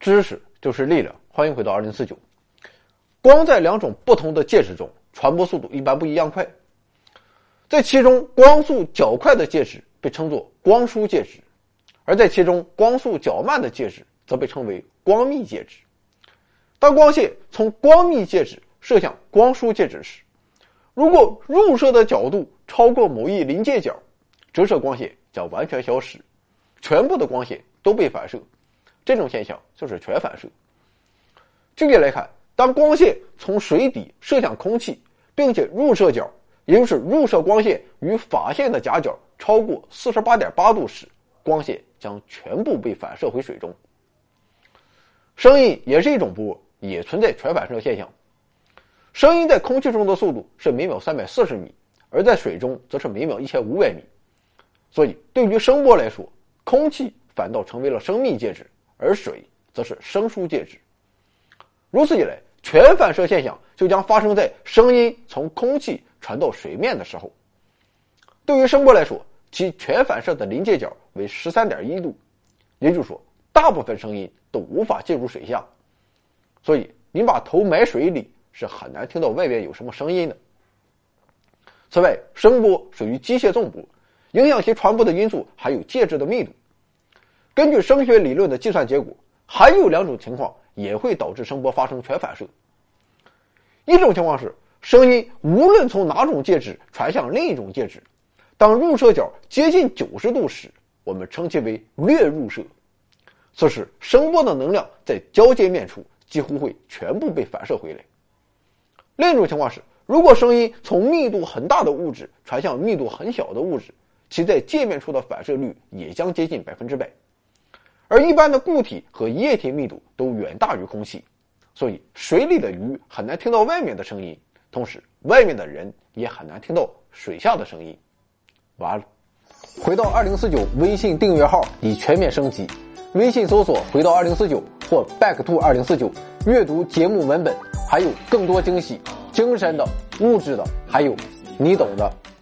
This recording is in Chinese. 知识就是力量。欢迎回到2049。光在两种不同的介质中传播速度一般不一样快，在其中光速较快的介质被称作光梳介质，而在其中光速较慢的介质则被称为光密介质。当光线从光密介质射向光梳介质时，如果入射的角度超过某一临界角，折射光线将完全消失，全部的光线都被反射，这种现象就是全反射。具体来看，当光线从水底射向空气，并且入射角，也就是入射光线与发线的夹角超过 48.8 度时，光线将全部被反射回水中。声音也是一种波，也存在全反射现象。声音在空气中的速度是每秒340米，而在水中则是每秒1500米。所以对于声波来说，空气反倒成为了声密介质，而水则是声梳介质。如此一来，全反射现象就将发生在声音从空气传到水面的时候。对于声波来说，其全反射的临界角为 13.1 度，也就是说大部分声音都无法进入水下，所以你把头埋水里是很难听到外面有什么声音的。此外，声波属于机械纵波，影响其传播的因素还有介质的密度。根据声学理论的计算结果，还有两种情况也会导致声波发生全反射。一种情况是声音无论从哪种介质传向另一种介质，当入射角接近90度时，我们称其为略入射。此时声波的能量在交界面处几乎会全部被反射回来。另一种情况是，如果声音从密度很大的物质传向密度很小的物质，其在界面处的反射率也将接近 100%。而一般的固体和液体密度都远大于空气，所以水里的鱼很难听到外面的声音，同时外面的人也很难听到水下的声音。完了，回到2049微信订阅号已全面升级，微信搜索回到2049或 back to 2049，阅读节目文本，还有更多惊喜，精神的、物质的，还有你懂的。